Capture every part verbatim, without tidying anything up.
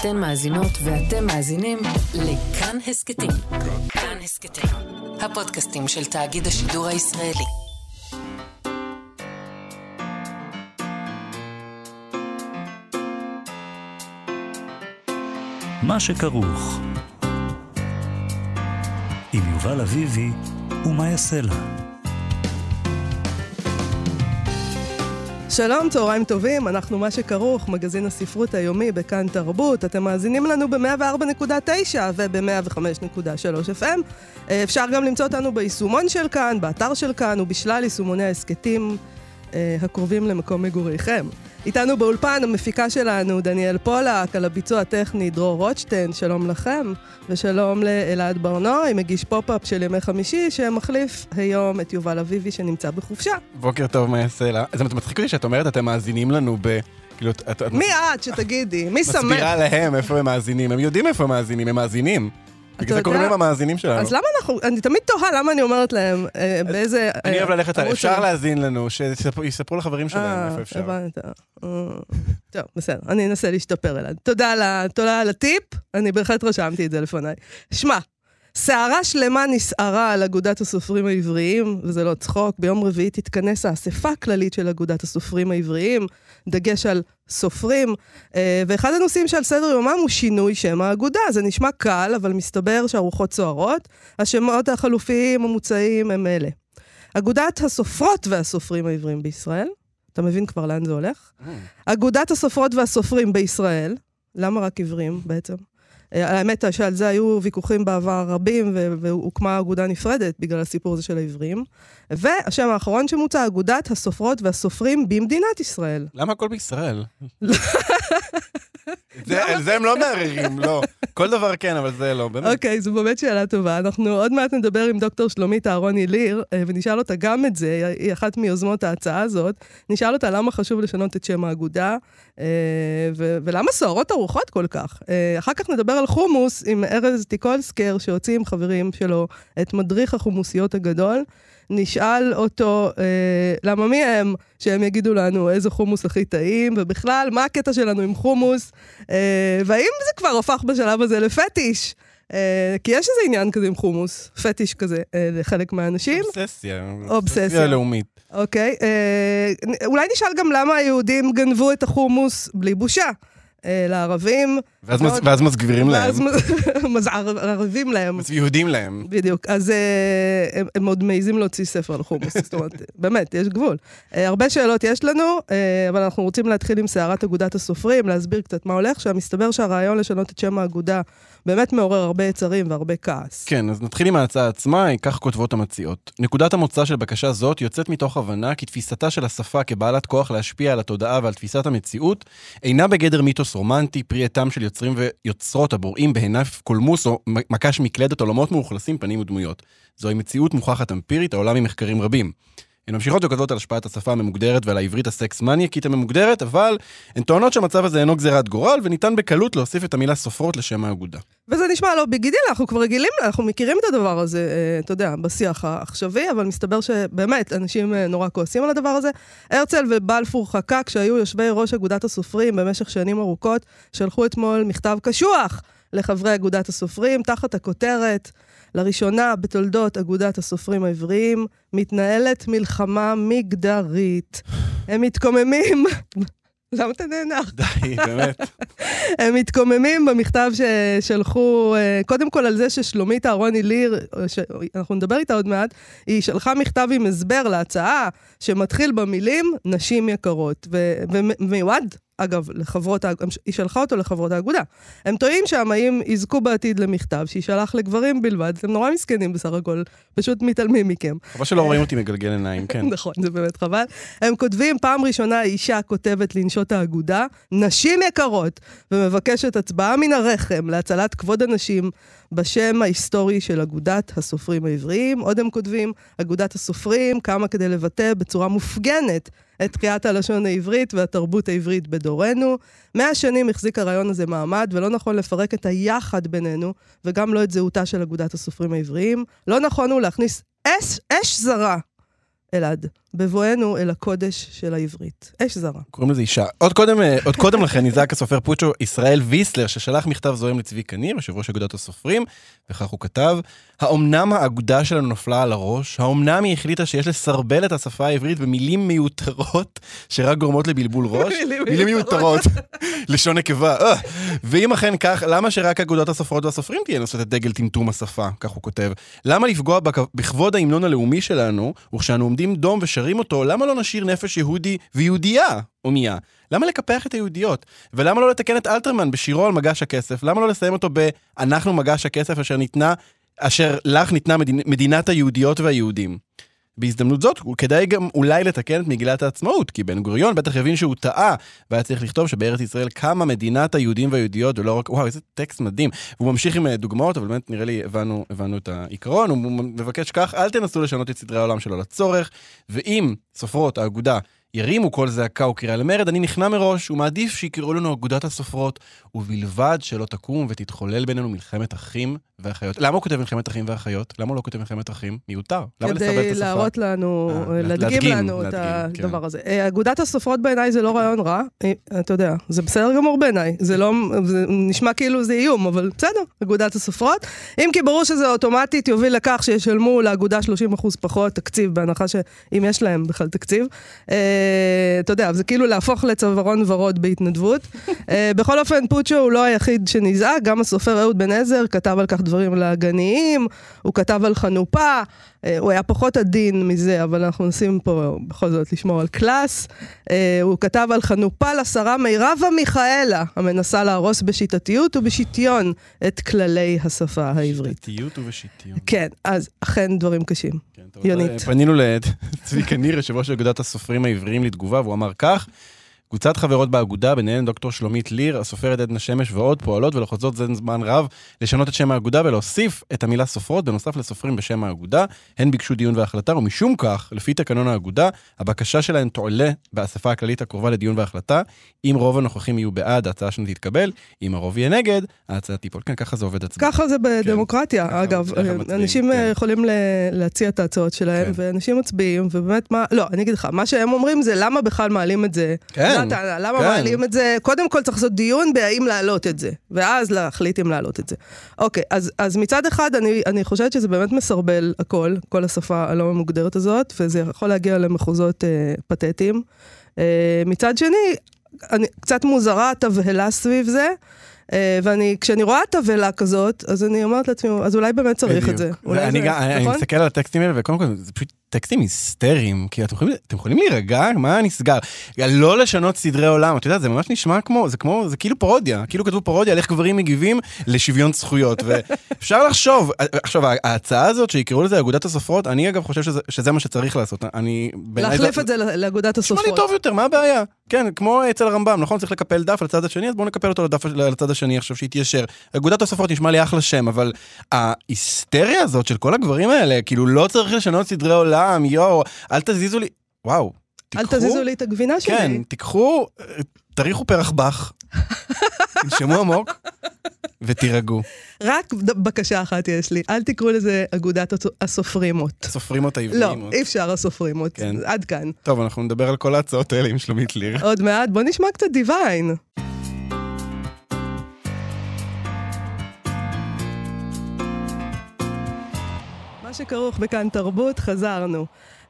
אתן מאזינות ואתם מאזינים לכאן הסקטים. כאן הסקטים, הפודקאסטים של תאגיד השידור הישראלי. מה שכרוך, עם יובל אביבי ומה יעשה לה. שלום, צהריים טובים, אנחנו מה שכרוך, מגזין הספרות היומי בכאן תרבות. אתם מאזינים לנו ב-מאה וארבע נקודה תשע וב-מאה וחמש נקודה שלוש אף אם. אפשר גם למצוא אותנו ביישומון של כאן, באתר של כאן ובשלל יישומוני העסקתים אה, הקרובים למקום מגוריכם. איתנו באולפן המפיקה שלנו דניאל פולה, על הביצוע הטכני דרו רוטשטיין, שלום לכם, ושלום לאלעד ברנו, עם מגיש פופ-אפ של ימי חמישי, שמחליף היום את יובל אביבי שנמצא בחופשה. בוקר טוב, מה יעשה לה? אז מצחיק אותי שאת אומרת, אתם מאזינים לנו ב... מי את שתגידי? מי סמך? מסבירה להם איפה הם מאזינים, הם יודעים איפה הם מאזינים, הם מאזינים. בגלל זה קוראים להם המאזינים שלנו. אז למה אנחנו, אני תמיד תוהה למה אני אומרת להם, באיזה... אני אוהב ללכת, אפשר להאזין לנו, שיספרו לחברים שלהם איפה אפשר. טוב, בסדר, אני אנסה להשתפר אלעד. תודה על הטיפ, אני בהחלט רשמתי את זה לפניי. שמע, שערה שלמה נסערה על אגודת הסופרים העבריים, וזה לא צחוק, ביום רביעי תתכנס האספה הכללית של אגודת הסופרים העבריים, דגש על סופרים, ואחד הנושאים שעל סדר יומם הוא שינוי שם האגודה. זה נשמע קל, אבל מסתבר שהרוחות סוערות, השמות החלופיים המוצאים הם אלה. אגודת הסופרות והסופרים העבריים בישראל, אתה מבין כבר לאן זה הולך? אגודת הסופרות והסופרים בישראל, למה רק עברים בעצם? האמת שעל זה היו ויכוחים בעבר רבים, והוקמה אגודה נפרדת בגלל הסיפור הזה של העברים. והשם האחרון שמוצא, אגודת הסופרות והסופרים במדינת ישראל. למה הכל בישראל? על זה הם לא מערערים, לא. כל דבר כן, אבל זה לא. אוקיי, זו באמת שאלה טובה. אנחנו עוד מעט נדבר עם דוקטור שלומית אהרוני ליר, ונשאל אותה גם את זה, היא אחת מיוזמות ההצעה הזאת. נשאל אותה למה חשוב לשנות את שם האגודה, ולמה סוערות הרוחות כל כך. אחר כך נדבר על חומוס עם ארז טיקולסקר, שהוציא עם חברים שלו את מדריך החומוסיות הגדול. נשאל אותו אה, למה מי הם, שהם יגידו לנו איזה חומוס הכי טעים, ובכלל מה הקטע שלנו עם חומוס, אה, והאם זה כבר הופך בשלב הזה לפטיש, אה, כי יש איזה עניין כזה עם חומוס, פטיש כזה אה, לחלק מהאנשים. אובססיה, אובססיה לאומית. אוקיי, אה, אולי נשאל גם למה היהודים גנבו את החומוס בלי בושה. לערבים. ואז מסגבירים להם. ואז ערבים להם. יהודים להם. בדיוק. אז הם עוד מעיזים להוציא ספר על חומוס. זאת אומרת, באמת, יש גבול. הרבה שאלות יש לנו, אבל אנחנו רוצים להתחיל עם שערת אגודת הסופרים, להסביר קצת מה הולך, שהמסתבר שהרעיון לשנות את שם האגודה באמת מעורר הרבה יצרים והרבה כעס. כן, אז נתחיל עם ההצעה עצמה, היא כך כותבות המציאות. נקודת המוצא של בקשה זאת יוצאת מתוך הבנה כי תפיסתה של השפה כבעלת כוח להשפיע על התודעה ועל תפיסת המציאות, אינה בגדר מיתוס רומנטי, פרי עטם של יוצרים ויוצרות הבוראים בהינף קולמוס או מקש מקלדת עולמות מאוכלסים פנים ודמויות. זוהי מציאות מוכחת אמפירית, העולם עם מחקרים רבים. הן ממשיכות וכותבות על השפעת השפה הממוגדרת ועל העברית הסקס-מניאקית הממוגדרת, אבל הן טוענות שהמצב הזה אינו גזירת גורל, וניתן בקלות להוסיף את המילה סופרות לשם האגודה. וזה נשמע לא בגדיל, אנחנו כבר רגילים, אנחנו מכירים את הדבר הזה, אתה יודע, בשיח העכשווי, אבל מסתבר שבאמת אנשים נורא כועסים על הדבר הזה. הרצל ובלפור חקק, שהיו יושבי ראש אגודת הסופרים במשך שנים ארוכות, שלחו אתמול מכתב קשוח לחברי אגודת הסופרים, תחת הכותרת, לראשונה בתולדות אגודת הסופרים העבריים, מתנהלת מלחמה מגדרית. הם מתקוממים... למה אתה נהנח? די, באמת. הם מתקוממים במכתב ששלחו, קודם כל על זה ששלומית אהרוני ליר, אנחנו נדבר איתה עוד מעט, היא שלחה מכתב עם הסבר להצעה, שמתחיל במילים נשים יקרות, ומיועד. אגב, לחברות, היא שלחה אותו לחברות האגודה. הם טועים שהמאים יזכו בעתיד למכתב, שישלח לגברים בלבד. הם נורא מסכנים בסך הכל, פשוט מתעלמים מכם. חבל שלא רואים אותי מגלגל עיניים, כן. נכון, זה באמת חבל. הם כותבים, פעם ראשונה אישה כותבת לנשות האגודה, נשים יקרות, ומבקשת הצבעה מן הרחם להצלת כבוד הנשים בשם ההיסטורי של אגודת הסופרים העבריים. עוד הם כותבים, אגודת הסופרים קמה כדי לבטא בצורה מופגנת את קריאת הלשון העברית והתרבות העברית בדורנו. מאה שנים החזיק הרעיון הזה מעמד, ולא נכון לפרק את היחד בינינו, וגם לא את זהותה של אגודת הסופרים העבריים. לא נכון הוא להכניס אש, אש זרה, אלעד, בבואנו אל הקודש של העברית. אש זרה. קוראים לזה אישה. עוד קודם, עוד קודם לכן נזעק הסופר פוצ'ו ישראל ויסלר, ששלח מכתב זוהם לצבי קניר, יושב ראש אגודת הסופרים, וכך הוא כתב, האומנם האגודה שלנו נופלה על הראש, האומנם היא החליטה שיש לסרבל את השפה העברית במילים מיותרות, שרק גורמות לבלבול ראש, מילים מיותרות, לשון נקבה. ואם אכן כך, למה שרק אגודת הסופרות והסופרים תהיה נושאת את דגל טמטום השפה, כך הוא כותב. למה לפגוע בכבוד ההמנון הלאומי שלנו, וכשאנו עומדים דום ושרים אותו, למה לא נשאיר נפש יהודי ויהודייה? אומיה. למה לקפח את היהודיות? ולמה לא לתקן את אלתרמן בשירו על מגש הכסף? למה לא לסיים אותו ב"אנחנו מגש הכסף אשר ניתנה, אשר לך ניתנה מדינת היהודיות והיהודים"? בהזדמנות זאת, כדאי גם אולי לתקן את מגילת העצמאות, כי בן גוריון בטח הבין שהוא טעה, והיה צריך לכתוב שבארץ ישראל קמה מדינת היהודים והיהודיות, ולא רק, וואו, איזה טקסט מדהים. והוא ממשיך עם דוגמאות, אבל באמת נראה לי, הבנו, הבנו את העיקרון, הוא מבקש כך, אל תנסו לשנות את סדרי העולם שלו לצורך, ואם סופרות האגודה ירימו כל זעקה וקריאה למרד, אני נכנע מראש, ומעדיף שיקראו לנו אגודת הסופרות, ובלבד שלא תקום ותתחולל בינינו מלחמת אחים ואחיות. למה הוא כותב מלחמת אחים ואחיות? למה הוא לא כותב מלחמת אחים? מיותר. למה לסבל את השפה? כדי להראות לנו, להדגים לנו את הדבר הזה. אגודת הסופרות בעיניי זה לא רעיון רע, אתה יודע, זה בסדר גמור בעיניי, זה לא, נשמע כאילו זה איום, אבל בסדר, אגודת הסופרות. אם כי ברור שזה אוטומטית יוביל לכך שישלמו לאגודה שלושים אחוז פחות תקציב, בהנחה שאם יש להם בכלל תקציב, אתה יודע, זה כאילו להפוך לצווארון ורוד בהתנדבות. בכל אופן, פוצ'ו הוא לא היחיד שנזעק, גם הסופר אהוד בן עזר כתב על כך דברים להגניים, הוא כתב על חנופה, הוא היה פחות עדין מזה, אבל אנחנו נשים פה בכל זאת לשמור על קלאס, הוא כתב על חנופה לשרה מירבה מיכאלה, המנסה להרוס בשיטתיות ובשיטיון את כללי השפה העברית. בשיטתיות ובשיטיון. כן, אז אכן דברים קשים. יונית. פנינו לצבי קניר, יושב ראש אגודת הסופרים העבריים לתגובה, והוא אמר כך, קבוצת חברות באגודה, ביניהן דוקטור שלומית ליר, הסופרת עדנה שמש ועוד פועלות ולחוצות זה זמן רב לשנות את שם האגודה ולהוסיף את המילה סופרות בנוסף לסופרים בשם האגודה. הן ביקשו דיון והחלטה, ומשום כך, לפי תקנון האגודה, הבקשה שלהן תועלה באספה הכללית הקרובה לדיון והחלטה. אם רוב הנוכחים יהיו בעד, ההצעה שלנו תתקבל. אם הרוב יהיה נגד, ההצעה תיפול. כן, ככה זה עובד עצמא. ככה זה בדמוקרטיה, אגב. אנשים יכולים להציע את ההצעות שלהם, ואנשים מצביעים, ובאמת מה... לא, אני אגיד לך, מה שהם אומרים זה, למה בכלל מעלים את זה? נתנה, למה מעלים את זה? קודם כל צריך לעשות דיון בהאם להעלות את זה, ואז להחליט אם להעלות את זה. אוקיי, אז, אז מצד אחד אני, אני חושבת שזה באמת מסרבל הכל, כל השפה הלא ממוגדרת הזאת, וזה יכול להגיע למחוזות אה, פתטיים. אה, מצד שני, אני קצת מוזרה תבהלה סביב זה, ואני, כשאני רואה תבלה כזאת, אז אני אומרת לעצמי, אז אולי באמת צריך את זה. אני מסתכל על הטקסטים האלה, וקודם כל, זה פשוט טקסטים היסטריים, כי אתם יכולים להירגע? מה נסגר? לא לשנות סדרי עולם, אתה יודע, זה ממש נשמע כמו, זה כמו, זה כאילו פרודיה, כאילו כתבו פרודיה, על איך גברים מגיבים לשוויון זכויות, ואפשר לחשוב, עכשיו, ההצעה הזאת שיקראו לזה אגודת הסופרות, אני אגב חושב שזה מה שצריך לעשות, אני... להחליף את זה לאגודת הסופרות. שמע לי טוב יותר, מה הבעיה? כן, כמו אצל הרמב"ם, נכון? צריך לקפל דף לצד השני, אז בואו נקפל אותו לצד השני, עכשיו שיתיישר. אגודת הסופרות נשמע לי אחלה שם, אבל ההיסטריה הזאת של כל הגברים האלה, כאילו לא צריך לשנות סדרי עולם, יו, אל תזיזו לי, וואו, תיקחו... אל תזיזו לי את הגבינה שלי. כן, תיקחו, תריחו פרח בח, תנשמו עמוק, ותירגעו. רק בקשה אחת יש לי, אל תקראו לזה אגודת הסופרימות. הסופרימות העבריימות. לא, אי אפשר הסופרימות, כן. עד כאן. טוב, אנחנו נדבר על כל ההצעות האלה עם שלומית ליר. עוד מעט, בוא נשמע קצת דיוויין. מה שכרוך בכאן תרבות, חזרנו.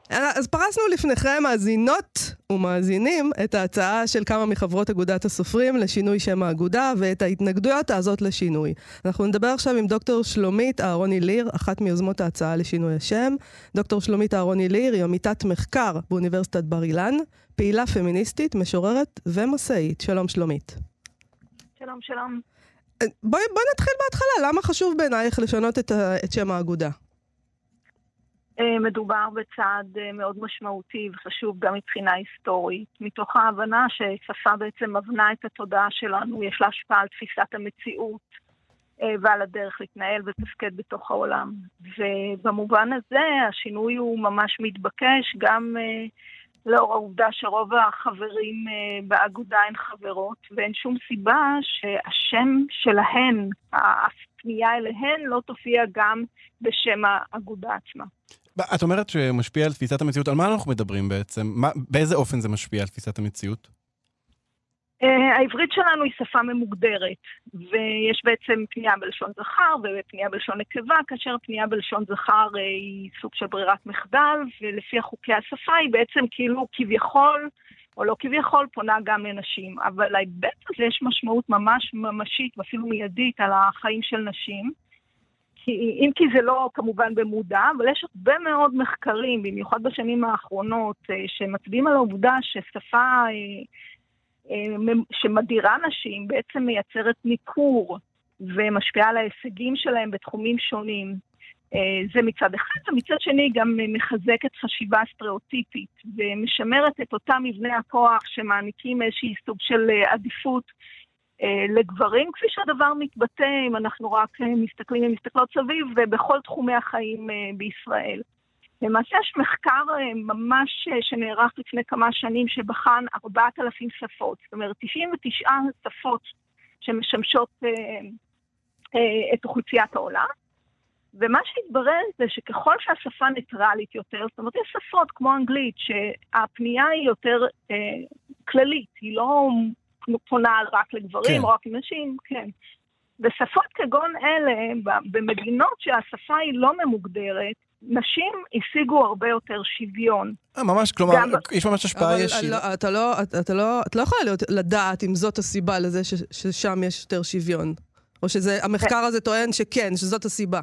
אז פרסנו לפניכם מאזינות ומאזינים את ההצעה של כמה מחברות אגודת הסופרים לשינוי שם האגודה ואת ההתנגדויות הזאת לשינוי. אנחנו נדבר עכשיו עם דוקטור שלומית אהרוני ליר, אחת מיוזמות ההצעה לשינוי השם. דוקטור שלומית אהרוני ליר היא עמיתת מחקר באוניברסיטת בר אילן, פעילה פמיניסטית, משוררת ומסעית. שלום שלומית. שלום שלום. בואי בוא נתחיל בהתחלה, למה חשוב בעינייך לשנות את, את שם האגודה? מדובר בצעד מאוד משמעותי וחשוב גם מבחינה היסטורית, מתוך ההבנה ששפה בעצם מבנה את התודעה שלנו, יש לה השפעה על תפיסת המציאות ועל הדרך להתנהל ותפקד בתוך העולם. ובמובן הזה השינוי הוא ממש מתבקש, גם לאור העובדה שרוב החברים באגודה הן חברות, ואין שום סיבה שהשם שלהן, הפנייה אליהן, לא תופיע גם בשם האגודה עצמה. את אומרת שמשפיע על תפיסת המציאות, על מה אנחנו מדברים בעצם? מה, באיזה אופן זה משפיע על תפיסת המציאות? העברית שלנו היא שפה ממוגדרת, ויש בעצם פנייה בלשון זכר ופנייה בלשון נקבה, כאשר פנייה בלשון זכר היא סוג של ברירת מחדל, ולפי חוקי השפה היא בעצם כאילו כביכול, או לא כביכול, פונה גם לנשים. אבל בעצם זה יש משמעות ממש ממשית, אפילו מיידית, על החיים של נשים, כי, אם כי זה לא כמובן במודע, אבל יש הרבה מאוד מחקרים, במיוחד בשנים האחרונות, שמצביעים על העובדה ששפה שמדירה נשים בעצם מייצרת ניכור ומשפיעה על ההישגים שלהם בתחומים שונים. זה מצד אחד, ומצד שני גם מחזקת חשיבה סטריאוטיפית ומשמרת את אותם מבני הכוח שמעניקים איזושהי סוג של עדיפות לגברים, כפי שהדבר מתבטא אם אנחנו רק מסתכלים ומסתכלות סביב ובכל תחומי החיים בישראל. למעשה יש מחקר ממש שנערך לפני כמה שנים שבחן ארבעת אלפים שפות, זאת אומרת תשעים ותשע שפות שמשמשות אה, אה, את אוכלוסיית העולם, ומה שהתברר זה שככל שהשפה ניטרלית יותר, זאת אומרת יש שפות כמו אנגלית שהפנייה היא יותר אה, כללית, היא לא פונה רק לגברים, כן. או רק לנשים, כן. ושפות כגון אלה, במדינות שהשפה היא לא ממוגדרת, נשים השיגו הרבה יותר שוויון. ממש, כלומר, יש ממש השפעה ישירה. אבל אתה לא, אתה לא, אתה לא יכולה לדעת אם זאת הסיבה לזה ששם יש יותר שוויון. או שזה, המחקר הזה טוען שכן, שזאת הסיבה.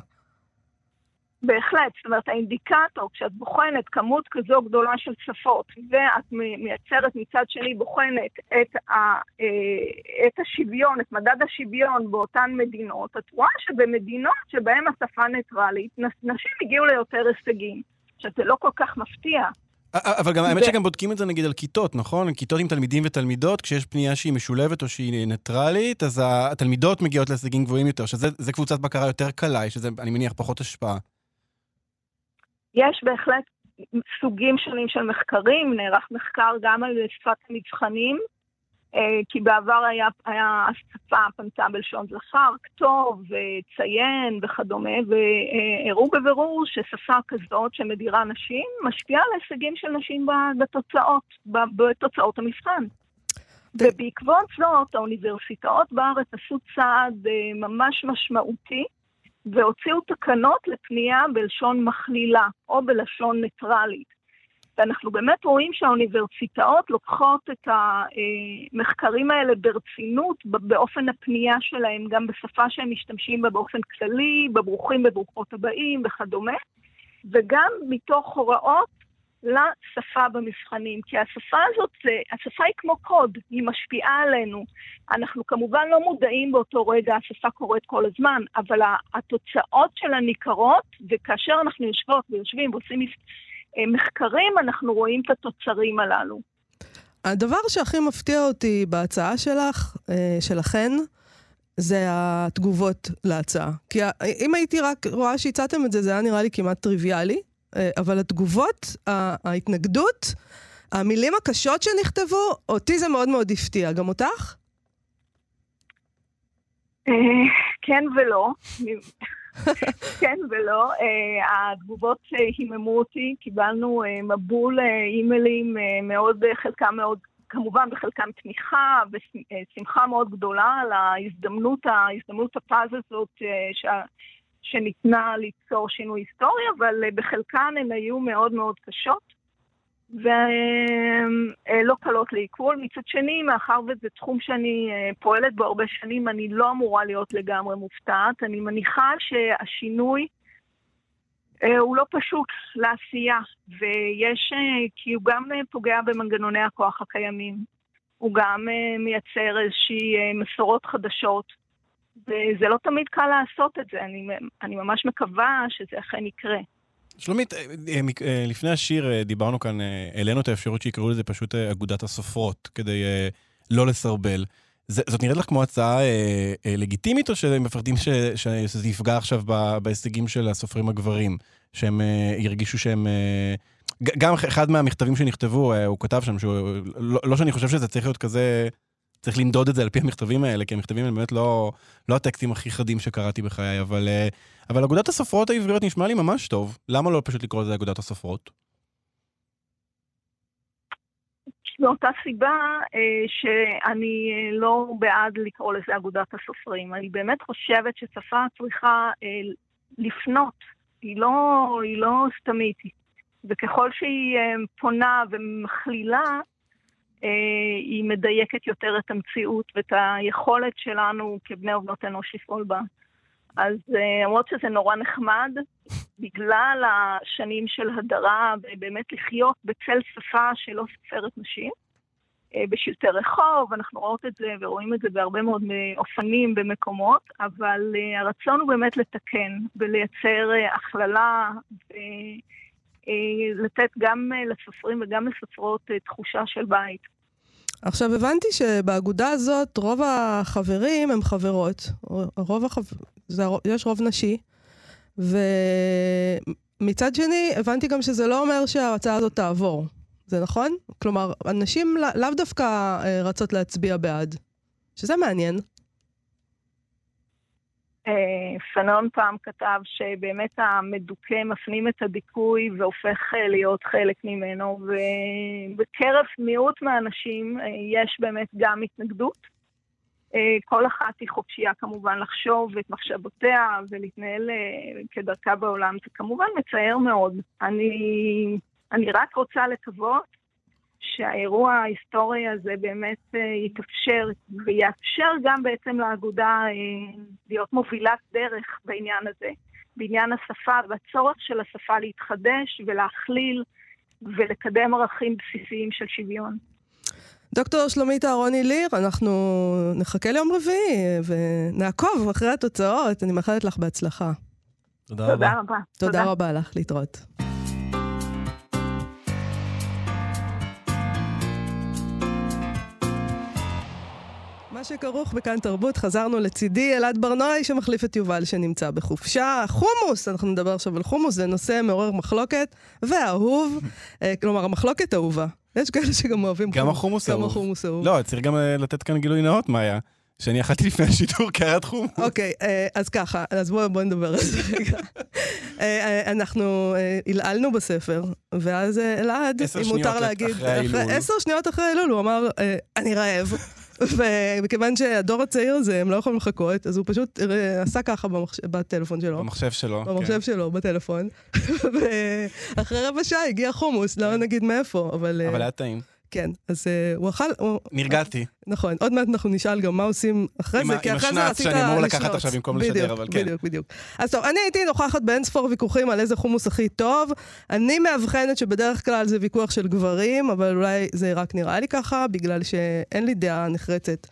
בהחלט, זאת אומרת, האינדיקטור, כשאת בוחנת כמות כזו גדולה של שפות, ואת מייצרת מצד שני בוחנת את, ה, את השוויון, את מדד השוויון באותן מדינות, את רואה שבמדינות שבהן השפה ניטרלית, נשים הגיעו ליותר הישגים, שזה לא כל כך מפתיע. אבל גם, האמת שגם בודקים את זה נגיד על כיתות, נכון? כיתות עם תלמידים ותלמידות, כשיש פנייה שהיא משולבת או שהיא ניטרלית, אז התלמידות מגיעות להישגים גבוהים יותר, שזה קבוצת בקרה יותר קלה, שזה, אני מניח, פחות השפעה. יש בהחלט סוגים שונים של מחקרים, נערך מחקר גם על שפת המבחנים, כי בעבר היה, היה השפה פנתה בלשון זכר, כתוב, ציין וכדומה, והראו בבירור ששפה כזאת שמדירה נשים, משפיעה על הישגים של נשים בתוצאות, בתוצאות המבחן. ובעקבות זאת, האוניברסיטאות בארץ עשו צעד ממש משמעותי, והוציאו תקנות לפנייה בלשון מכלילה, או בלשון ניטרלית. ואנחנו באמת רואים שהאוניברסיטאות לוקחות את המחקרים האלה ברצינות, באופן הפנייה שלהם, גם בשפה שהם משתמשים בה באופן כללי, בברוכים בברוכות הבאים וכדומה, וגם מתוך הוראות לשפה במבחנים. כי השפה הזאת, השפה היא כמו קוד, היא משפיעה עלינו. אנחנו כמובן לא מודעים באותו רגע, השפה קורית כל הזמן, אבל התוצאות שלה ניכרות, וכאשר אנחנו יושבות ויושבים ועושים מחקרים, אנחנו רואים את התוצרים הללו. הדבר שהכי מפתיע אותי בהצעה שלך, שלכן, זה התגובות להצעה. כי אם הייתי רק רואה שהצעתם את זה, זה היה נראה לי כמעט טריוויאלי, אבל התגובות, ההתנגדות, המילים הקשות שנכתבו, אותי זה מאוד מאוד הפתיע. גם אותך? כן ולא. כן ולא. התגובות היממו אותי, קיבלנו מבול אימיילים, חלקם מאוד, כמובן בחלקם תמיכה ושמחה מאוד גדולה על ההזדמנות הפז הזאת שה... שניתנה ליצור שינוי היסטורי, אבל בחלקן הן היו מאוד מאוד קשות, ולא קלות לעיכול. מצד שני, מאחר וזה תחום שאני פועלת בו הרבה שנים, אני לא אמורה להיות לגמרי מופתעת. אני מניחה שהשינוי הוא לא פשוט לעשייה, ויש, כי הוא גם פוגע במנגנוני הכוח הקיימים, הוא גם מייצר איזושהי מסורות חדשות, וזה לא תמיד קל לעשות את זה, אני, אני ממש מקווה שזה אכן יקרה. שלומית, לפני השיר דיברנו כאן, העלינו את האפשרות שיקראו לזה פשוט אגודת הסופרות, כדי לא לסרבל. זאת נראית לך כמו הצעה לגיטימית, או שמפחדים שזה יפגע עכשיו בהישגים של הסופרים הגברים, שהם ירגישו שהם... גם אחד מהמכתבים שנכתבו, הוא כתב שם, לא שאני חושב שזה צריך להיות כזה... צריך למדוד את זה על פי המכתבים האלה, כי המכתבים הם באמת לא, לא הטקסטים הכי חדים שקראתי בחיי, אבל, אבל אגודת הסופרות העבריות נשמע לי ממש טוב. למה לא פשוט לקרוא לזה אגודת הסופרות? מאותה סיבה שאני לא בעד לקרוא לזה אגודת הסופרים. אני באמת חושבת ששפה צריכה לפנות. היא לא, היא לא סתמית. וככל שהיא פונה ומכלילה, היא מדייקת יותר את המציאות ואת היכולת שלנו כבני ובנות אנוש לפעול בה. אז למרות שזה נורא נחמד, בגלל השנים של הדרה, באמת לחיות בצל שפה שלא סופרת נשים, בשלטי רחוב, אנחנו רואות את זה ורואים את זה בהרבה מאוד אופנים במקומות, אבל הרצון הוא באמת לתקן ולייצר הכללה ולתת גם לסופרים וגם לסופרות תחושה של בית. עכשיו הבנתי שבאגודה הזאת רוב החברים הם חברות, רוב החב... זה... יש רוב נשי, ומצד שני הבנתי גם שזה לא אומר שההצעה הזאת תעבור, זה נכון? כלומר, אנשים לא, לאו דווקא רצות להצביע בעד, שזה מעניין. פנון פעם כתב שבאמת המדוכה מפנים את הדיכוי והופך להיות חלק ממנו, ובקרב מיעוט מהאנשים יש באמת גם התנגדות. כל אחת היא חופשייה כמובן לחשוב את מחשבותיה ולהתנהל כדרכה בעולם. זה כמובן מצער מאוד. אני, אני רק רוצה לקוות שהאירוע ההיסטורי הזה באמת יתאפשר, ויאפשר גם בעצם לאגודה להיות מובילת דרך בעניין הזה, בעניין השפה, בצורך של השפה להתחדש ולהכליל ולקדם ערכים בסיסיים של שוויון. דוקטור שלומית אהרוני ליר, אנחנו נחכה ליום רביעי ונעקוב אחרי התוצאות. אני מאחלת לך בהצלחה. תודה רבה. תודה רבה. תודה רבה לך, להתראות. שכרוך בכאן תרבות, חזרנו לצידי אלעד ברנו שמחליף את יובל שנמצא בחופשה. חומוס, אנחנו נדבר עכשיו על חומוס, זה נושא מעורר מחלוקת ואהוב, כלומר המחלוקת אהובה, יש כאלה שגם אוהבים גם החומוס אהוב. לא, צריך גם לתת כאן גילוי נאות, מאיה, שאני אכלתי לפני השידור קרת חומוס. אוקיי, אז ככה, אז בואו נדבר על זה רגע. אנחנו הילעלנו בספר, ואז אלעד, אם מותר להגיד, עשר שניות אחרי הילול, הוא אמר, אני רעב. וכיוון שהדור הצעיר הזה, הם לא יכולים לחכות, אז הוא פשוט עשה ככה בטלפון שלו. במחשב שלו. במחשב שלו, בטלפון. ואחרי רבע שעה הגיע חומוס, לא נגיד מאיפה, אבל... אבל היה טעים. כן, אז הוא אכל... נרגעתי. נכון, עוד מעט אנחנו נשאל גם מה עושים אחרי זה, כי אחרי זה עשית לשנות. עם השנץ שאני אמור לקחת עכשיו במקום לשדר, אבל כן. בדיוק, בדיוק. אז טוב, אני הייתי נוכחת באינספור ויכוחים על איזה חומוס הכי טוב. אני מאבחנת שבדרך כלל זה ויכוח של גברים, אבל אולי זה רק נראה לי ככה, בגלל שאין לי דעה נחרצת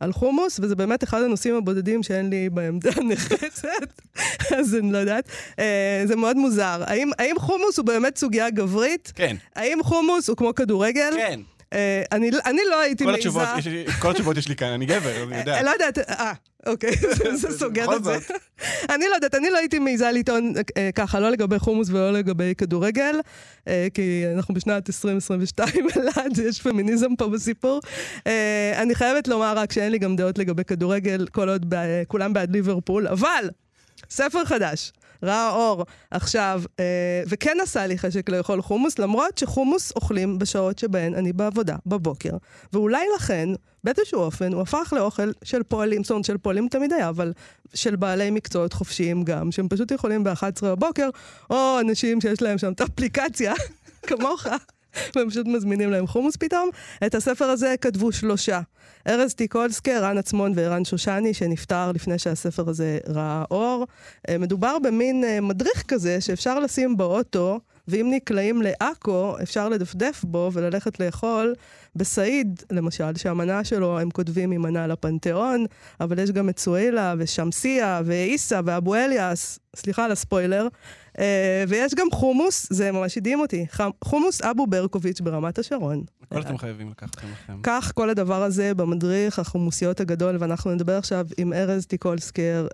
על חומוס, וזה באמת אחד הנושאים הבודדים שאין לי בהם דעה נחרצת, אז אני לא יודעת. זה מאוד מוזר. האם חומוס הוא באמת סוגיה גברית? כן. האם חומוס הוא כמו כדורגל? כן. אני לא הייתי מעיזה. כל התשובות יש לי כאן, אני גבר, אני יודעת. לא יודעת, אה, אוקיי, זה סוגר את זה. אני לא יודעת, אני לא הייתי מעיזה לטעון ככה, לא לגבי חומוס ולא לגבי כדורגל, כי אנחנו בשנת עשרים עשרים ושתיים, אלעד, יש פמיניזם פה בסיפור. אני חייבת לומר רק שאין לי גם דעות לגבי כדורגל, כל עוד כולם בעד ליברפול, אבל ספר חדש. ראה אור עכשיו, אה, וכן עשה לי חשק לאכול חומוס, למרות שחומוס אוכלים בשעות שבהן אני בעבודה, בבוקר. ואולי לכן, באיזשהו אופן, הוא הפך לאוכל של פועלים, סון של פועלים תמיד היה, אבל של בעלי מקצועות חופשיים גם, שהם פשוט יכולים ב-אחת עשרה בבוקר, או אנשים שיש להם שם את אפליקציה, כמוך, והם פשוט מזמינים להם חומוס פתאום. את הספר הזה כתבו שלושה. ארז טיקולסקר, רן עצמון ועירן שושני, שנפטר לפני שהספר הזה ראה אור. מדובר במין מדריך כזה שאפשר לשים באוטו, ואם נקלעים לאקו, אפשר לדפדף בו וללכת לאכול בסעיד, למשל, שהמנה שלו הם כותבים עם מנה לפנתיאון, אבל יש גם את סואלה ושמסיה ואיסה ואבו אליאס, סליחה על הספוילר, ויש גם חומוס, זה ממש ידהים אותי, חומוס אבו ברקוביץ' ברמת השרון. כל אתם חייבים לקחת לכם. כך כל הדבר הזה במדריך החומוסיות הגדול, ואנחנו נדבר עכשיו עם ארז טיקולסקר,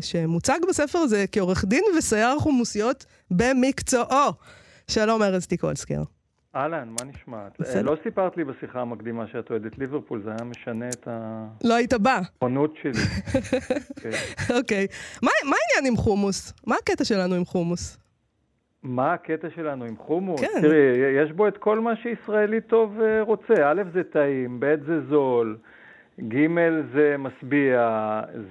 שמוצג בספר הזה כעורך דין וסייר חומוסיות במקצועו. שלום ארז טיקולסקר. אהלן, מה נשמעת? לא סיפרת לי בשיחה המקדימה שאת אוהדת ליברפול, זה היה משנה את ה... לא היית בא. פונות שלי. אוקיי. מה העניין עם חומוס? מה הקטע שלנו עם חומוס? מה הקטע שלנו עם חומוס? תראי, יש בו את כל מה שישראלי טוב רוצה. א' זה טעים, ב' זה זול, ג' זה מסביע,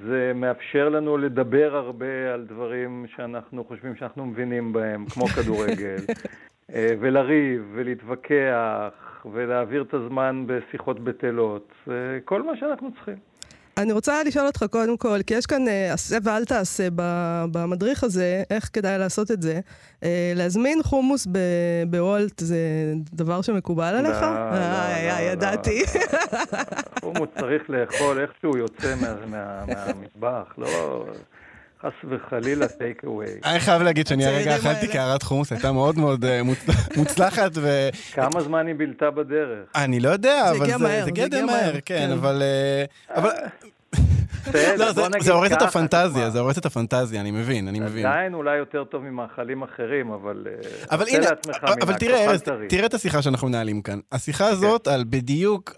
זה מאפשר לנו לדבר הרבה על דברים שאנחנו חושבים שאנחנו מבינים בהם, כמו כדורגל. ולריב, ולהתווכח, ולהעביר את הזמן בשיחות בטלות. כל מה שאנחנו צריכים. אני רוצה לשאול אותך קודם כל, כי יש כאן עשה ואל תעשה במדריך הזה, איך כדאי לעשות את זה. להזמין חומוס בוולט זה דבר שמקובל עליך? אה, ידעתי. חומוס צריך לאכול איך שהוא יוצא מהמטבח, לא... חס וחלילה, טייק אווי. אני חייב להגיד שאני הרגע אכלתי קערת חומוס, הייתה מאוד מאוד מוצלחת. כמה זמן היא בילתה בדרך? אני לא יודע, אבל זה גדל מהר, כן, אבל... זה הורס את הפנטזיה, זה הורס את הפנטזיה, אני מבין, אני מבין. עדיין אולי יותר טוב ממאכלים אחרים, אבל... אבל תראה, תראה את השיחה שאנחנו מנהלים כאן. השיחה הזאת על בדיוק...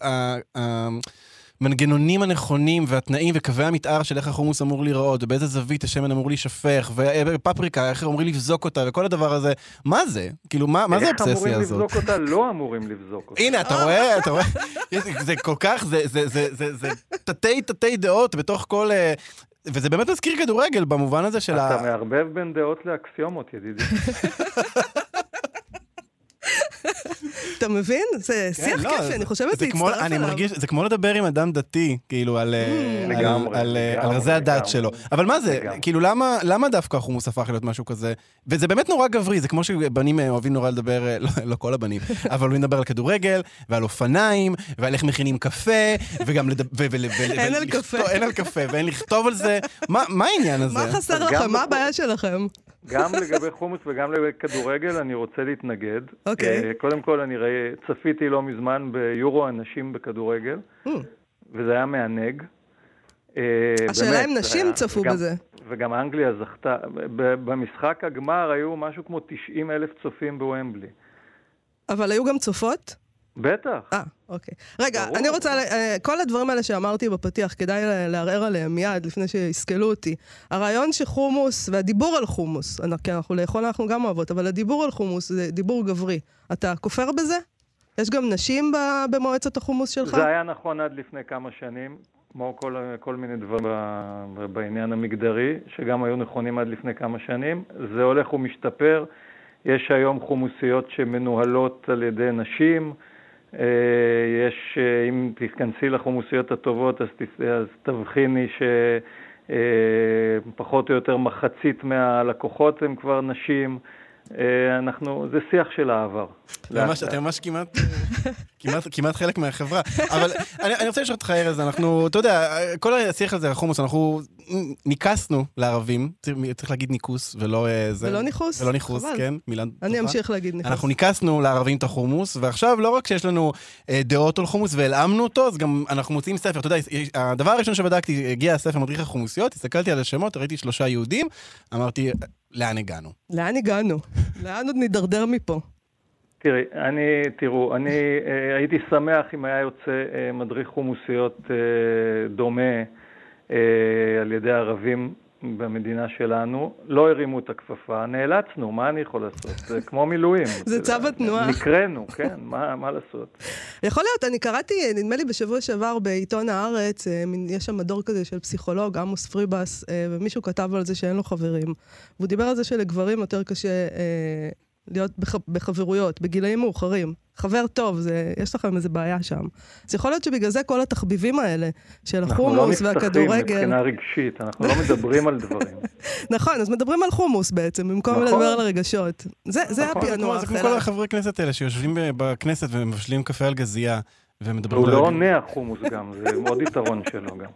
מנגנונים הנכונים והתנאים וקווי המתאר של איך החומוס אמור לראות, ובאיזה זווית השמן אמור להישפך, ופפריקה, איך אמורים לבזוק אותה, וכל הדבר הזה. מה זה? כאילו, מה, מה זה האובססיה הזאת? איך אמורים לבזוק אותה? לא אמורים לבזוק אותה. הנה, אתה רואה, אתה רואה, זה כל כך, זה, זה, זה, זה, זה, תתי, תתי דעות בתוך כל... וזה באמת מזכיר כדורגל במובן הזה של ה... אתה מערבב בין דעות לאקסיומות, ידידי. אתה מבין? זה שיח כיף, אני חושבת להצטרף עליו. זה כמו לדבר עם אדם דתי, כאילו, על רזי הדת שלו. אבל מה זה? כאילו, למה דווקא החומוס הפך להיות משהו כזה? וזה באמת נורא גברי, זה כמו שבנים אוהבים נורא לדבר, לא כל הבנים, אבל אוהבים לדבר על כדורגל, ועל אופניים, ועל איך מכינים קפה, וגם אין על קפה. אין על קפה, ואין לכתוב על זה. מה העניין הזה? מה חסר לכם? מה הבעיה שלכם? גם לגבי חומוס וגם לגבי כדורגל אני רוצה להתנגד. Okay. קודם כל אני ראי, צפיתי לא מזמן ביורו הנשים בכדורגל, mm. וזה היה מענג. השאלה אם נשים היה, צפו וגם, בזה. וגם אנגליה זכתה. במשחק הגמר היו משהו כמו תשעים אלף צופים בוומבלי. אבל היו גם צופות? בטח. אה, אוקיי. רגע, ברור. אני רוצה, כל הדברים האלה שאמרתי בפתיח, כדאי לערער עליהם מיד, לפני שיסכלו אותי. הרעיון שחומוס, והדיבור על חומוס, כי אנחנו לאכול, אנחנו גם אוהבות, אבל הדיבור על חומוס זה דיבור גברי. אתה כופר בזה? יש גם נשים במועצת החומוס שלך? זה היה נכון עד לפני כמה שנים, כמו כל, כל מיני דברים בעניין המגדרי, שגם היו נכונים עד לפני כמה שנים. זה הולך ומשתפר. יש היום חומוסיות שמנוהלות על ידי נשים, יש, אם תכנסי לחומוסיות הטובות, אז, אז תבחיני שפחות או יותר מחצית מהלקוחות הם כבר נשים. אנחנו, זה שיח של העבר. ממש, אתה ממש כמעט, כמעט, כמעט חלק מהחברה. אבל אני, אני רוצה לשאול אותך, ארז, אנחנו, אתה יודע, כל השיח הזה, החומוס, אנחנו ניקסנו לערבים, צריך להגיד ניקוס, ולא זה. ולא ניחוס. ולא ניחוס, כן, מילה טובה. אני אמשיך להגיד ניחוס. אנחנו ניקסנו לערבים את החומוס, ועכשיו לא רק שיש לנו דעות על חומוס והלאמנו אותו, אז גם אנחנו מוצאים ספר. אתה יודע, הדבר הראשון שבדקתי, הגיע הספר מדריך החומוסיות, הסתכלתי על השמות, ראיתי שלושה יהודים, אמרתי, לאן הגענו? לאן הגענו? לאן עוד נדרדר מפה? תראי, אני, תראו, אני אה, הייתי שמח אם היה יוצא אה, מדריך חומוסיות אה, דומה אה, על ידי ערבים במדינה שלנו. לא הרימו את הכפפה, נאלצנו, מה אני יכול לעשות? זה כמו מילואים. זה צו התנועה. נקרנו, כן, מה, מה לעשות? יכול להיות, אני קראתי, נדמה לי בשבוע שעבר בעיתון הארץ, יש שם מדור כזה של פסיכולוג, עמוס פריבס, ומישהו כתב על זה שאין לו חברים. והוא דיבר על זה שלגברים יותר קשה... להיות בחברויות, בגילאים מאוחרים. חבר טוב, זה, יש לכם איזה בעיה שם. אז יכול להיות שבגלל זה כל התחביבים האלה, של החומוס והכדורגל... אנחנו לא נפתחים מבחינה רגשית, אנחנו לא מדברים על דברים. נכון, אז מדברים על חומוס בעצם, במקום לדבר על הרגשות. זה הפענוח. זה כמו כל החברי כנסת האלה, שיושבים בכנסת ומבשלים קפה על גזייה, הוא לא עונה החומוס גם, זה מאוד יתרון שלו גם.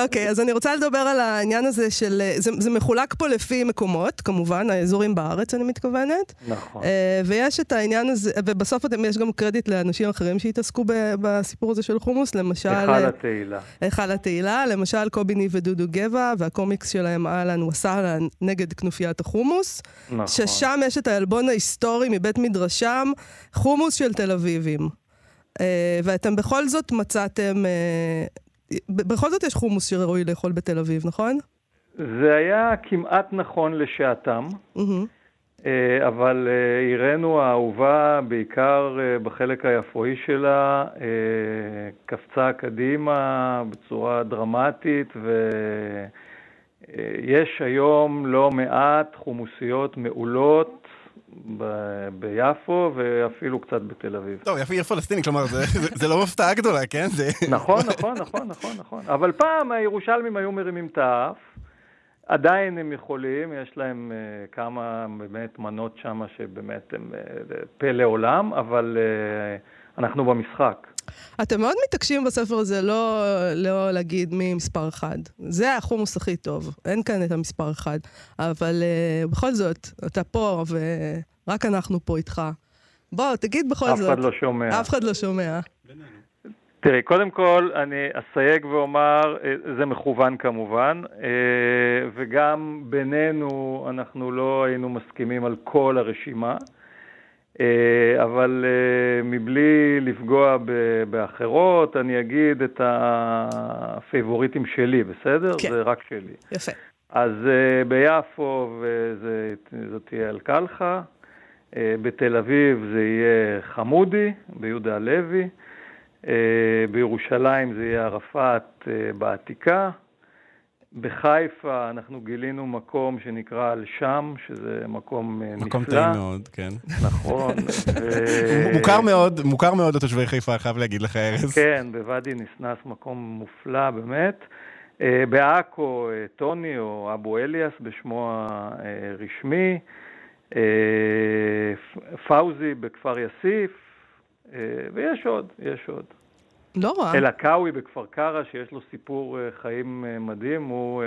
אוקיי, אז אני רוצה לדבר על העניין הזה של, זה מחולק פה לפי מקומות, כמובן, האזורים בארץ אני מתכוונת. נכון. ויש את העניין הזה, ובסוף יש גם קרדיט לאנשים אחרים שהתעסקו בסיפור הזה של חומוס, למשל... היכל התהילה. היכל התהילה, למשל קוביני ודודו גבע, והקומיקס שלהם אהלן וסהלן נגד כנופיית החומוס. נכון. ששם יש את האלבון ההיסטורי מבית מדרשם, חומוס של תל אביבים. ואתם בכל זאת מצאתם, בכל זאת יש חומוס שראוי לאכול בתל אביב, נכון? זה היה כמעט נכון לשעתם, אבל עירנו האהובה, בעיקר בחלק היפואי שלה, קפצה קדימה בצורה דרמטית, ויש היום לא מעט חומוסיות מעולות, ביפו ואפילו קצת בתל אביב. טוב, יפו עיר פלסטינית, כלומר, זה לא מפתעה גדולה, כן? נכון, נכון, נכון, נכון. אבל פעם הירושלמים היו מרימים את האף, עדיין הם יכולים, יש להם כמה באמת מנות שם שבאמת הם פלא עולם, אבל אנחנו במשחק. אתם מאוד מתעקשים בספר הזה לא, לא להגיד מי מספר אחד. זה החומוס הכי טוב. אין כאן את המספר אחד. אבל uh, בכל זאת, אתה פה ורק אנחנו פה איתך. בוא, תגיד בכל אף זאת. אף אחד לא שומע. אף אחד לא שומע. תראי, קודם כל, אני אסייג ואומר, זה מכוון כמובן, וגם בינינו אנחנו לא היינו מסכימים על כל הרשימה. אבל מבלי לפגוע באחרות, אני אגיד את הפייבוריטים שלי, בסדר? זה רק שלי. יפה. אז ביפו זה תהיה אלקלחה, בתל אביב זה יהיה חמודי, ביהודה הלוי, בירושלים זה יהיה ערפאת בעתיקה, בחיפה אנחנו גילינו מקום שנקרא אל שם, שזה מקום נפלא. מקום טעים מאוד, כן. נכון. מוכר מאוד, מוכר מאוד לתושבי חיפה, חייב להגיד לך ארז. כן, בוואדי נסנס מקום מופלא באמת. בעכו טוני או אבו אליאס בשמו הרשמי, פאוזי בכפר יסיף, ויש עוד, יש עוד. לא רע. אלקאווי בכפר קרא, שיש לו סיפור חיים מדהים, הוא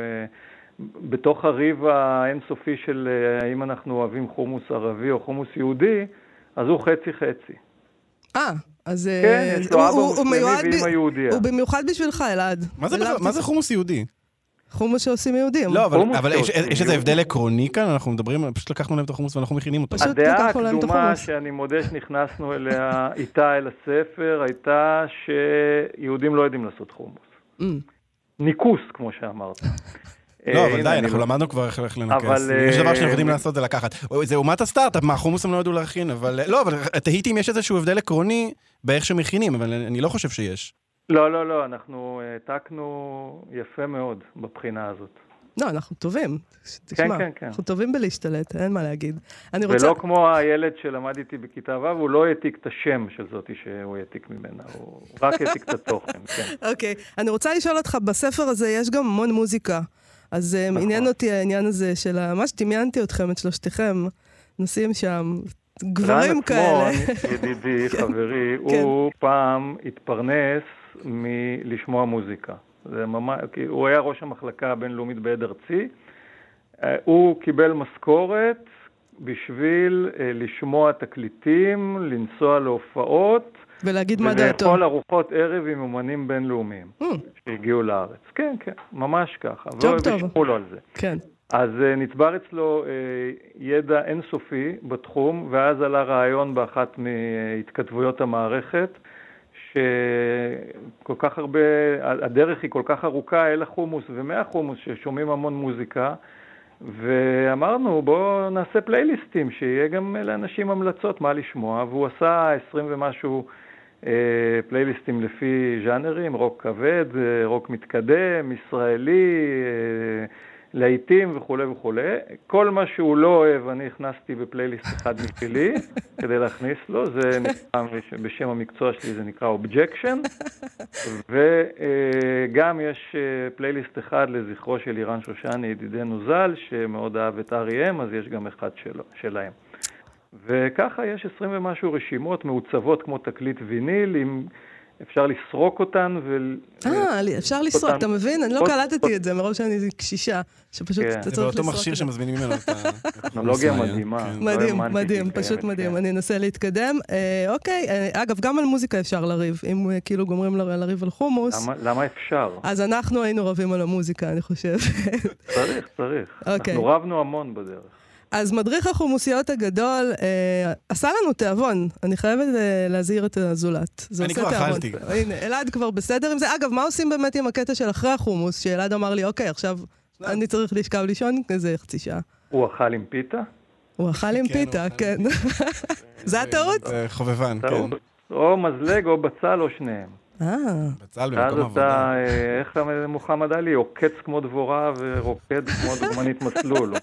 בתוך הריב האינסופי של האם אנחנו אוהבים חומוס ערבי או חומוס יהודי, אז הוא חצי-חצי. אה, אז... כן, יש לו אבא מוסלמי ואמא יהודיה. הוא במיוחד בשבילך, אלעד. מה זה חומוס יהודי? חומוס שעושים יהודים. לא, אבל יש איזה הבדל עקרוני כאן, אנחנו מדברים, פשוט לקחנו להם את החומוס ואנחנו מכינים אותו. הדעה הקדומה שאני מודה שנכנסנו אליה, איתה אל הספר, הייתה שיהודים לא יודעים לעשות חומוס. ניקוס, כמו שאמרת. לא, אבל די, אנחנו למדנו כבר איך לנקס. יש דבר שאנחנו יודעים לעשות זה לקחת. זה אומת הסטארט-אפ, מה החומוס הם לא ידעו להכין, אבל לא, אבל תהיתי אם יש איזשהו הבדל עקרוני באיך שמכינים, אבל אני לא חושב שיש. לא, לא, לא, אנחנו העתקנו יפה מאוד בבחינה הזאת. לא, אנחנו טובים. תשמע, אנחנו טובים בלהשתלט, אין מה להגיד. ולא כמו הילד שלמד איתי בכיתה ו', הוא לא העתיק את השם של זאת שהוא העתיק ממנה, הוא רק העתיק את התוכן. אוקיי, אני רוצה לשאול אותך, בספר הזה יש גם המון מוזיקה, אז עניין אותי העניין הזה של מה שדמיינתי אתכם, את שלושתכם, נוסעים שם... גברים כאלה. רן עצמון, ידידי, חברי, הוא פעם התפרנס מלשמוע מוזיקה. הוא היה ראש המחלקה הבינלאומית בעד ארצי. הוא קיבל משכורת בשביל לשמוע תקליטים, לנסוע להופעות, ולהגיד מה דעתו. ולאכול ארוחות ערב עם אומנים בינלאומיים שהגיעו לארץ. כן, כן, ממש ככה. ג'וב טוב. ושמעו לו על זה. כן. אז נצבר אצלו ידע אינסופי בתחום, ואז עלה רעיון באחת מהתכתבויות המערכת, שכל כך הרבה, הדרך היא כל כך ארוכה אל החומוס ומהחומוס ששומעים המון מוזיקה, ואמרנו בואו נעשה פלייליסטים, שיהיה גם לאנשים המלצות מה לשמוע, והוא עשה עשרים ומשהו פלייליסטים לפי ז'אנרים, רוק כבד, רוק מתקדם, ישראלי, לעיתים וכו' וכו'. כל מה שהוא לא אוהב, אני הכנסתי בפלייליסט אחד משלי, כדי להכניס לו, זה נקרא, בשם המקצוע שלי זה נקרא אובג'קשן, וגם יש פלייליסט אחד לזכרו של עירן שושני, ידידנו ז"ל, שמאוד אהב את אר אי אם, אז יש גם אחד שלו, שלהם. וככה יש עשרים ומשהו רשימות מעוצבות כמו תקליט ויניל, עם אפשר לסרוק אותן ול... אה, אפשר לסרוק, אתה מבין? אני לא קלטתי את זה, מרוב שאני קשישה, שפשוט אתה צריך לסרוק. זה באותו מכשיר שמזמינים ממנו את ה... טכנולוגיה מדהימה. מדהים, מדהים, פשוט מדהים. אני אנסה להתקדם. אוקיי, אגב, גם על מוזיקה אפשר לריב, אם כאילו גומרים לריב על חומוס. למה אפשר? אז אנחנו היינו רבים על המוזיקה, אני חושב. צריך, צריך. אנחנו רבנו המון בדרך. אז מדריך החומוסיות הגדול אה, עשה לנו תיאבון. אני חייבת אה, להזהיר את הזולת. אני כבר אכלתי. הנה, אלעד כבר בסדר עם זה. אגב, מה עושים באמת עם הקטע של אחרי החומוס? שאלעד אמר לי, אוקיי, עכשיו אני צריך לשכב לישון, איזה חצי שעה. הוא אכל עם פיתה? הוא אכל עם פיתה, כן. זה הטעות? חובבן, כן. או מזלג או בצל או שניהם. בצל במקום עבודה. איך מוחמד עלי, עוקץ כמו דבורה ורוקד כמו דוגמנית מסלול.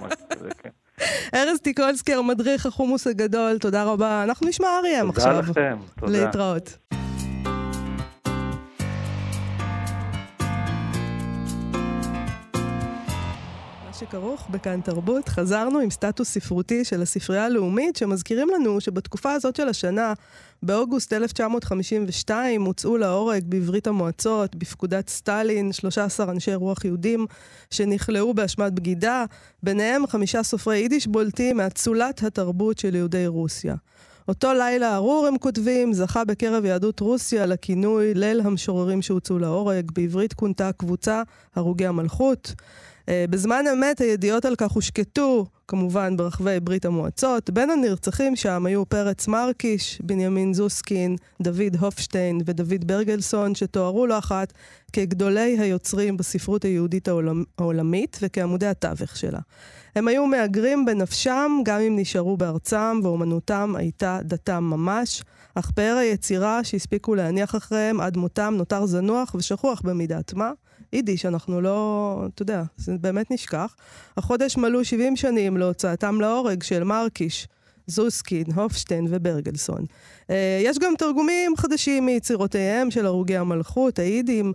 ארז טיקולסקר, מדריך החומוס הגדול, תודה רבה. אנחנו נשמע אריהם עכשיו. תודה לכם. להתראות. שכרוך בכאן תרבות, חזרנו עם סטטוס ספרותי של הספרייה הלאומית, שמזכירים לנו שבתקופה הזאת של השנה, באוגוסט אלף תשע מאות חמישים ושתיים, הוצאו להורג בברית המועצות, בפקודת סטאלין, שלושה עשר אנשי רוח יהודים שנכלאו באשמת בגידה, ביניהם חמישה סופרי יידיש בולטים מאצולת התרבות של יהודי רוסיה. אותו לילה ארור, הם כותבים, זכה בקרב יהדות רוסיה לכינוי ליל המשוררים שהוצאו להורג, בעברית כונתה הקבוצה הרוגי המלכות. בזמן אמת הידיעות על כך הושקטו, כמובן ברחבי ברית המועצות. בין הנרצחים שם היו פרץ מרקיש, בנימין זוסקין, דוד הופשטיין ודוד ברגלסון, שתוארו לא אחת כגדולי היוצרים בספרות היהודית העולמית וכעמודי התווך שלה. הם היו מאגרים בנפשם, גם אם נשארו בארצם, ואומנותם הייתה דתם ממש, אך פאר היצירה שהספיקו להניח אחריהם עד מותם נותר זנוח ושכוח במידת מה. יידיש, אנחנו לא, אתה יודע, זה באמת נשכח. החודש מלאו שבעים שנים להוצאתם להורג של מרקיש, זוסקין, הופשטיין וברגלסון. יש גם תרגומים חדשים מיצירותיהם של הרוגי המלכות, היידים.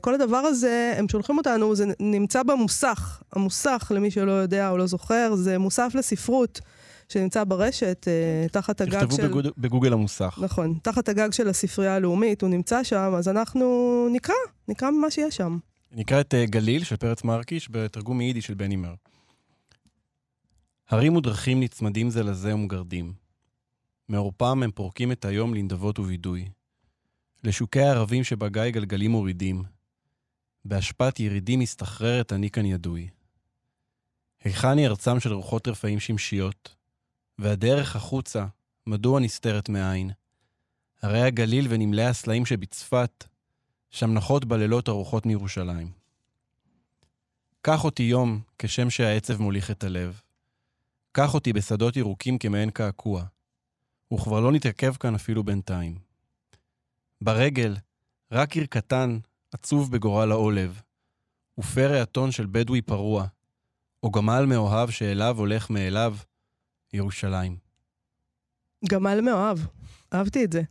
כל הדבר הזה, הם שולחים אותנו, זה נמצא במוסך. המוסך, למי שלא יודע או לא זוכר, זה מוסף לספרות שנמצא ברשת, תחת הגג של... תכתבו בגוגל המוסך. נכון, תחת הגג של הספרייה הלאומית, הוא נמצא שם, אז אנחנו נקרא, נקרא ממה שיש שם. נקרא את גליל של פרץ מרקיש בתרגום יידי של בנימר. הרים ודרכים נצמדים זה לזה ומגרדים. מעורפם הם פורקים את היום לנדבות ובידוי. לשוקי הערבים שבגיא גלגלים מורידים. בהשפעת ירידים מסתחררת אני כאן ידוי. היכני ארצם של רוחות רפאים שמשיות. והדרך החוצה, מדוע נסתרת מעין? הרי הגליל ונמלא הסלעים שבצפת, שם נחות בלילות ארוחות מירושלים. קח אותי יום כשם שהעצב מוליך את הלב. קח אותי בשדות ירוקים כמעין קעקוע. וכבר לא נתעכב כאן אפילו בינתיים. ברגל, רק עיר קטן, עצוב בגורל העולב. ופרע הטון של בדואי פרוע. או גמל מאוהב שאליו הולך מאליו. ירושלים. גמל מאוהב, אהבתי את זה.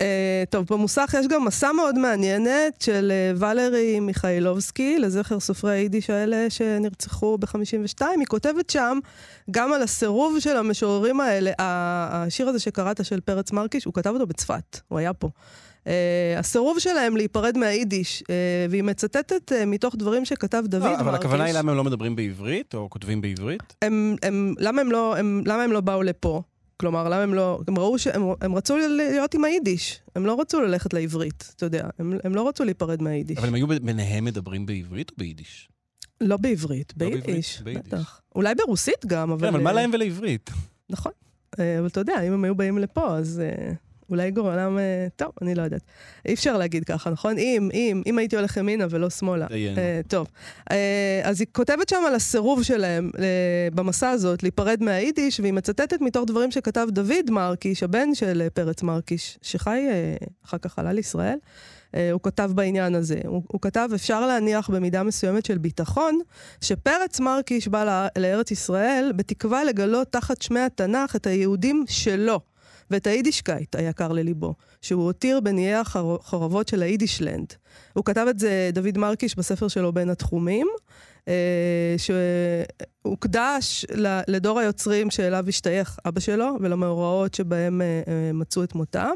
Uh, טוב, במוסך יש גם מסע מאוד מעניינת של uh, ולרי מיכאילובסקי, לזכר סופרי היידיש האלה שנרצחו ב-חמישים ושתיים. היא כותבת שם גם על הסירוב של המשוררים האלה. השיר הזה שקראת של פרץ מרקיש, הוא כתב אותו בצפת, הוא היה פה. Uh, הסירוב שלהם להיפרד מהיידיש, uh, והיא מצטטת uh, מתוך דברים שכתב דוד מרקיש. אבל הכוונה היא למה הם לא מדברים בעברית, או כותבים בעברית? הם, הם, למה, הם לא, הם, למה הם לא באו לפה? כלומר, למה הם לא... הם ראו שהם הם רצו להיות עם היידיש. הם לא רצו ללכת לעברית, אתה יודע. הם, הם לא רצו להיפרד מהיידיש. אבל הם היו ביניהם מדברים בעברית או ביידיש? לא בעברית, ביידיש. בטח. אולי ברוסית גם, אבל... כן, אבל מה להם ולעברית? נכון. אבל אתה יודע, אם הם היו באים לפה, אז... אולי גורלם, טוב, אני לא יודעת. אי אפשר להגיד ככה, נכון? אם, אם, אם הייתי הולך ימינה ולא שמאלה. אה, טוב. אה, אז היא כותבת שם על הסירוב שלהם, אה, במסע הזאת, להיפרד מהיידיש, והיא מצטטת מתוך דברים שכתב דוד מרקיש, הבן של פרץ מרקיש, שחי, אה, אחר כך עלה לישראל. הוא כתב בעניין הזה. הוא, הוא כתב, אפשר להניח במידה מסוימת של ביטחון, שפרץ מרקיש בא לארץ ישראל, בתקווה לגלות תחת שמי התנ"ך את היהודים שלו. ואת היידישקייט היקר לליבו, שהוא הותיר בניי החורבות של היידישלנד. הוא כתב את זה, דוד מרקיש, בספר שלו בין התחומים, שהוקדש לדור היוצרים שאליו השתייך אבא שלו, ולמאורעות שבהם מצאו את מותם.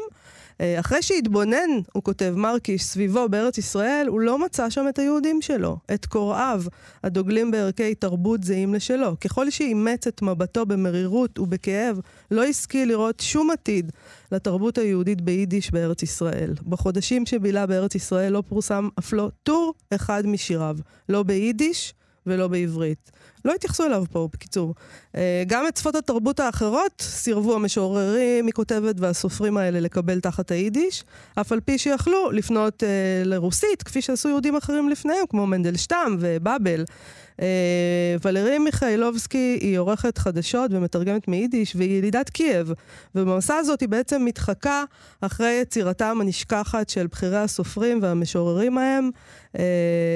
אחרי שהתבונן, הוא כותב מרקיש, סביבו בארץ ישראל, הוא לא מצא שם את היהודים שלו, את קוראיו, הדוגלים בערכי תרבות זהים לשלו. ככל שאימץ את מבטו במרירות ובכאב, לא השכיל לראות שום עתיד לתרבות היהודית ביידיש בארץ ישראל. בחודשים שבילה בארץ ישראל לא פורסם אף לא טור אחד משיריו, לא ביידיש ולא בעברית. לא התייחסו אליו פה, בקיצור. גם את שפות התרבות האחרות סירבו המשוררים, מכותבת והסופרים האלה לקבל תחת היידיש, אף על פי שיכלו לפנות לרוסית, כפי שעשו יהודים אחרים לפניהם, כמו מנדלשטם ובאבל. ולריה מיכאילובסקי היא עורכת חדשות ומתרגמת מיידיש, והיא ילידת קייב, ובמסע הזאת היא בעצם מתחקה אחרי יצירתם הנשכחת של בחירי הסופרים והמשוררים ההם,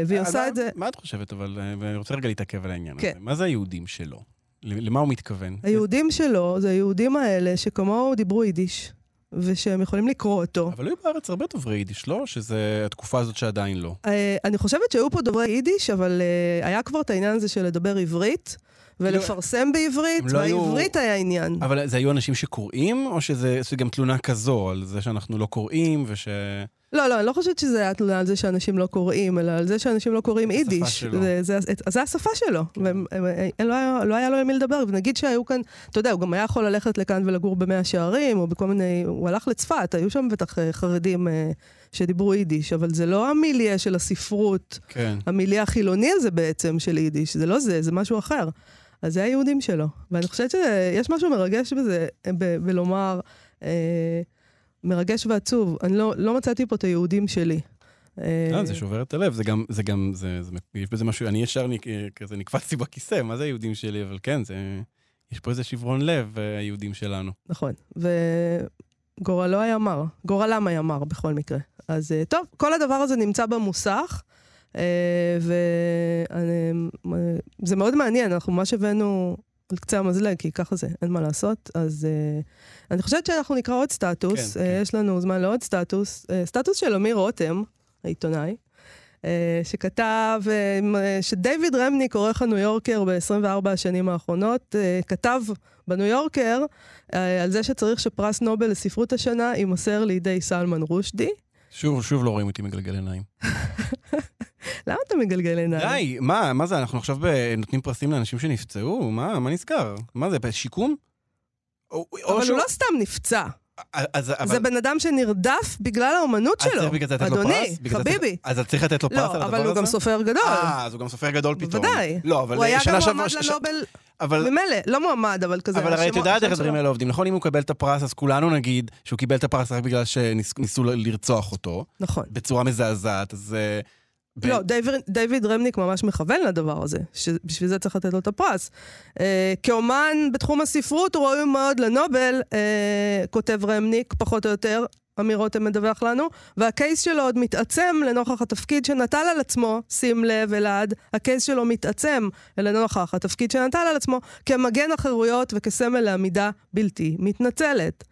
והיא עושה את זה... מה את חושבת, אבל אני רוצה רגע להתעכב על העניין הזה. מה זה היהודים שלו? למה הוא מתכוון? היהודים שלו זה היהודים האלה שכמוהו דיברו יידיש, ושהם יכולים לקרוא אותו. אבל היו בארץ הרבה דוברי יידיש, לא? שזה התקופה הזאת שעדיין לא. אני חושבת שהיו פה דוברי יידיש, אבל היה כבר את העניין הזה של לדבר עברית, ולפרסם בעברית, והעברית היה עניין. אבל זה היו אנשים שקוראים, או שזה גם תלונה כזו על זה שאנחנו לא קוראים, וש... לא, לא, אני לא חושבת שזה היה תלונה על זה שאנשים לא קוראים, אלא על זה שאנשים לא קוראים יידיש. זה השפה שלו. לא היה לו למי לדבר, ונגיד שהיו כאן, אתה יודע, הוא גם היה יכול ללכת לכאן ולגור במאה שערים, או בכל מיני, הוא הלך לצפת, היו שם בטח חרדים שדיברו יידיש, אבל זה לא המיליה של הספרות, המיליה החילוני הזה בעצם של יידיש, זה לא זה, זה משהו אחר. אז זה היהודים שלו. ואני חושבת שיש משהו מרגש בזה, בלומר... מרגש ועצוב, אני לא, לא מצאתי פה את היהודים שלי. לא, זה שובר את הלב, זה גם, זה גם, זה, זה, יש בזה משהו, אני ישר כזה נקפצתי בכיסא, מה זה היהודים שלי? אבל כן, זה, יש פה איזה שברון לב, היהודים שלנו. נכון, וגורלו היה מר, גורלם היה מר בכל מקרה. אז טוב, כל הדבר הזה נמצא במוסך, וזה מאוד מעניין, אנחנו מה שבאנו... על קצה המזלג, כי ככה זה, אין מה לעשות. אז uh, אני חושבת שאנחנו נקרא עוד סטטוס, כן, uh, כן. יש לנו זמן לעוד סטטוס, uh, סטטוס של אמיר רותם, העיתונאי, uh, שכתב, uh, שדייוויד רמניק, עורך הניו יורקר ב-עשרים וארבע השנים האחרונות, uh, כתב בניו יורקר uh, על זה שצריך שפרס נובל לספרות השנה יימסר לידי סלמן רושדי. שוב, שוב לא רואים אותי מגלגל עיניים. למה אתה מגלגל עיניים? די, מה, מה זה? אנחנו עכשיו נותנים פרסים לאנשים שנפצעו? מה, מה נזכר? מה זה, שיקום? אבל הוא לא סתם נפצע. זה בן אדם שנרדף בגלל האומנות שלו. אדוני, חביבי. אז צריך לתת לו פרס על הדבר הזה? לא, אבל הוא גם סופר גדול. אה, אז הוא גם סופר גדול פתאום. בוודאי. הוא היה גם מועמד לנובל... ממילא, לא מועמד, אבל כזה... אבל הרי אתה יודע איך הדברים האלה עובדים. נכון, אם הוא קיבל את הפרס, אז כולנו נגיד שהוא קיבל את הפרס רק בגלל שניסו לרצוח אותו. נכון. בצורה מזעזעת, אז... לא, דיוויד רמניק ממש מכוון לדבר הזה, שבשביל זה צריך לתת לו את הפרס. כאומן בתחום הספרות הוא ראוי מאוד לנובל, כותב רמניק, פחות או יותר, אמיר רותם מדווח לנו, והקייס שלו עוד מתעצם לנוכח התפקיד שנטל על עצמו, שים לב אלעד, הקייס שלו מתעצם לנוכח התפקיד שנטל על עצמו, כמגן החירויות וכסמל לעמידה בלתי מתנצלת.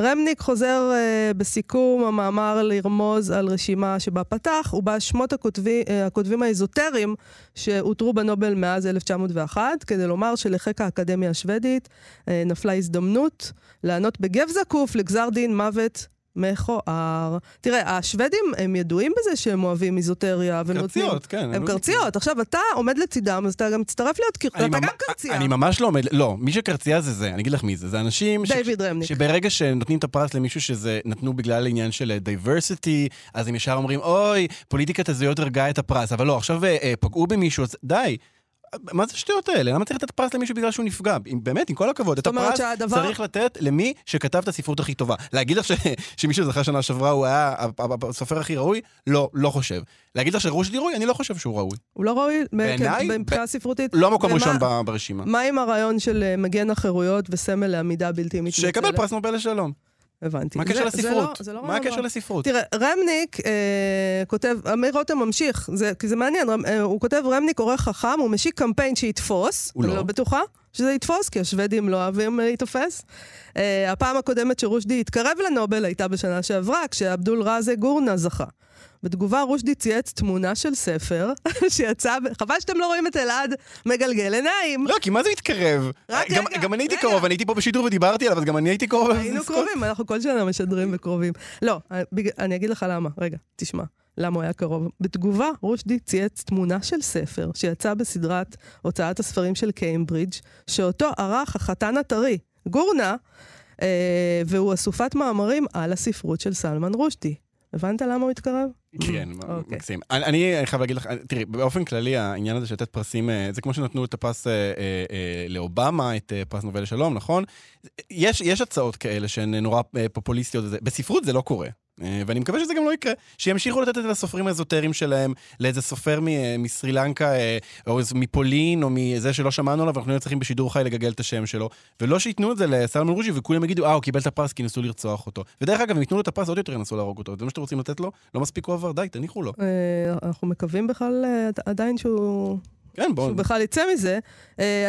רמניק חוזר uh, בסיכום המאמר לרמוז על רשימה שבה פתח, ובה שמות הכותבי, uh, הכותבים האזוטריים שאותרו בנובל מאז אלף תשע מאות ואחת, כדי לומר שלחק האקדמיה השוודית uh, נפלה הזדמנות לענות בגב זקוף לגזר דין מוות מכוער. תראה, השוודים הם ידועים בזה שהם אוהבים איזוטריה קרציות, כן. הם קרציות. עכשיו אתה עומד לצידם, אז אתה גם מצטרף להיות קרציה. אתה גם קרציה. אני ממש לא עומד, לא, מי שקרציה זה זה, אני אגיד לך מי זה, זה אנשים שברגע שנותנים את הפרס למישהו שזה נתנו בגלל העניין של דייברסיטי, אז הם ישר אומרים, אוי, פוליטיקת הזויות הרגעה את הפרס, אבל לא, עכשיו פגעו במישהו, די. מה זה שטויות האלה? למה צריך לתת פרס למישהו בגלל שהוא נפגע? באמת, עם כל הכבוד, את הפרס צריך לתת למי שכתב את הספרות הכי טובה. להגיד לך שמישהו זכה שנה שעברה הוא היה הסופר הכי ראוי? לא, לא חושב. להגיד לך שרושדי ראוי? אני לא חושב שהוא ראוי. הוא לא ראוי? בעיניי? מבחינה ספרותית? לא מקום ראשון ברשימה. מה עם הרעיון של מגן החירויות וסמל לעמידה בלתי מתנצלת? שיקבל פרס נובל לשלום. הבנתי. מה הקשר לספרות? מה הקשר לספרות? תראה, רמניק כותב, אמיר רותם ממשיך, כי זה מעניין, הוא כותב, רמניק עורך חכם, הוא משיק קמפיין שיתפוס, אני לא בטוחה שזה יתפוס, כי השוודים לא אוהבים להתופס. הפעם הקודמת שרושדי התקרב לנובל הייתה בשנה שעברה, כשאבדול רזה גורנה זכה. בתגובה רושדי צייץ תמונה של ספר שיצא, חבל שאתם לא רואים את אלעד מגלגל עיניים. לא, כי מה זה מתקרב? גם, גם אני הייתי קרוב, אני הייתי פה בשידור ודיברתי עליו, אז גם אני הייתי קרוב. היינו קרובים, אנחנו כל שנה משדרים וקרובים. לא, אני אגיד לך למה, רגע, תשמע. למה הוא היה קרוב? בתגובה, רושדי צייץ תמונה של ספר שיצא בסדרת הוצאת הספרים של קיימברידג' שאותו ערך החתן הטרי, גורנה, אה, והוא אסופת מאמרים על הספרות של סלמן רושדי. הבנת למה הוא התקרב? כן, מקסים. אני חייב להגיד לך, תראי, באופן כללי העניין הזה שלתת פרסים, זה כמו שנתנו את הפרס לאובמה, את פרס נובל לשלום, נכון? יש הצעות כאלה שהן נורא פופוליסטיות, בספרות זה לא קורה. ואני מקווה שזה גם לא יקרה, שימשיכו לתת את הסופרים האזוטריים שלהם, לאיזה סופר מסרילנקה, או מפולין, או מזה שלא שמענו עליו, ואנחנו צריכים בשידור חי לגגל את השם שלו, ולא שיתנו את זה לסלמן רושדי, וכולם יגידו, אה, הוא קיבל את הפרס כי ניסו לרצוח אותו. ודרך אגב, אם יתנו לו את הפרס, עוד יותר ינסו להרוג אותו. זה מה שאתם רוצים לתת לו? לא מספיק הוא עבר, די, תניחו לו. אנחנו מקווים בכלל עדיין שהוא... כן, בואו. שהוא בכלל יצא מזה.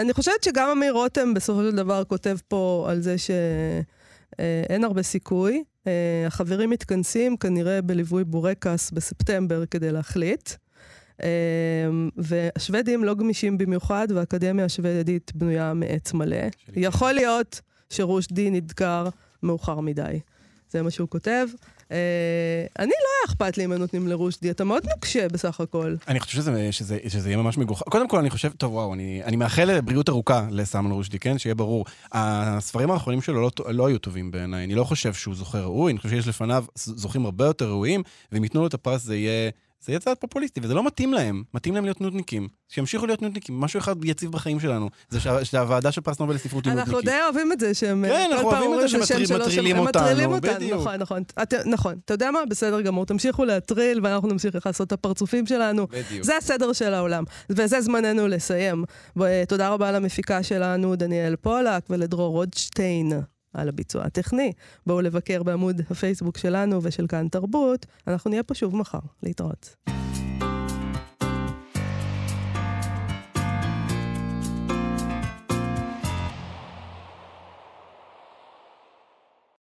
אני חושבת שגם אמיר רותם בסופו של דבר כותב פה על זה שאין הרבה סיכוי. החברים מתכנסים כנראה בליווי בורקס בספטמבר כדי להחליט, והשוודים לא גמישים במיוחד, והאקדמיה השוודית בנויה מעץ מלא. יכול להיות שרושדי נדקר מאוחר מדי. זה מה שהוא כותב. אני לא אכפת לי אם נותנים לרושדי, אתה מאוד נוקשה בסך הכל. אני חושב שזה יהיה ממש מגוחך. קודם כל אני חושב, טוב וואו, אני מאחל לבריאות ארוכה לסלמן רושדי, כן? שיהיה ברור. הספרים האחרונים שלו לא היו טובים בעיניי, אני לא חושב שהוא זוכר ראוי, אני חושב שיש לפניו זוכים הרבה יותר ראויים, ואם יתנו לו את הפרס זה יהיה... זה יהיה צעד פופוליסטי, וזה לא מתאים להם. מתאים להם להיות נודניקים. שימשיכו להיות נודניקים. משהו אחד יציב בחיים שלנו. זה שהוועדה של פרס נובל לספרות היא נודניקית. אנחנו די אוהבים את זה שהם... כן, אנחנו אוהבים את זה שמטרילים אותנו. נכון, נכון. נכון. אתה יודע מה? בסדר גמור. תמשיכו להטריל, ואנחנו נמשיך לעשות את הפרצופים שלנו. זה הסדר של העולם. וזה זמננו לסיים. תודה רבה למפיקה שלנו, דניאל פולה, ולדרו רוטשטיין. על הביצוע הטכני. בואו לבקר בעמוד הפייסבוק שלנו ושל כאן תרבות. אנחנו נהיה פה שוב מחר. להתראות.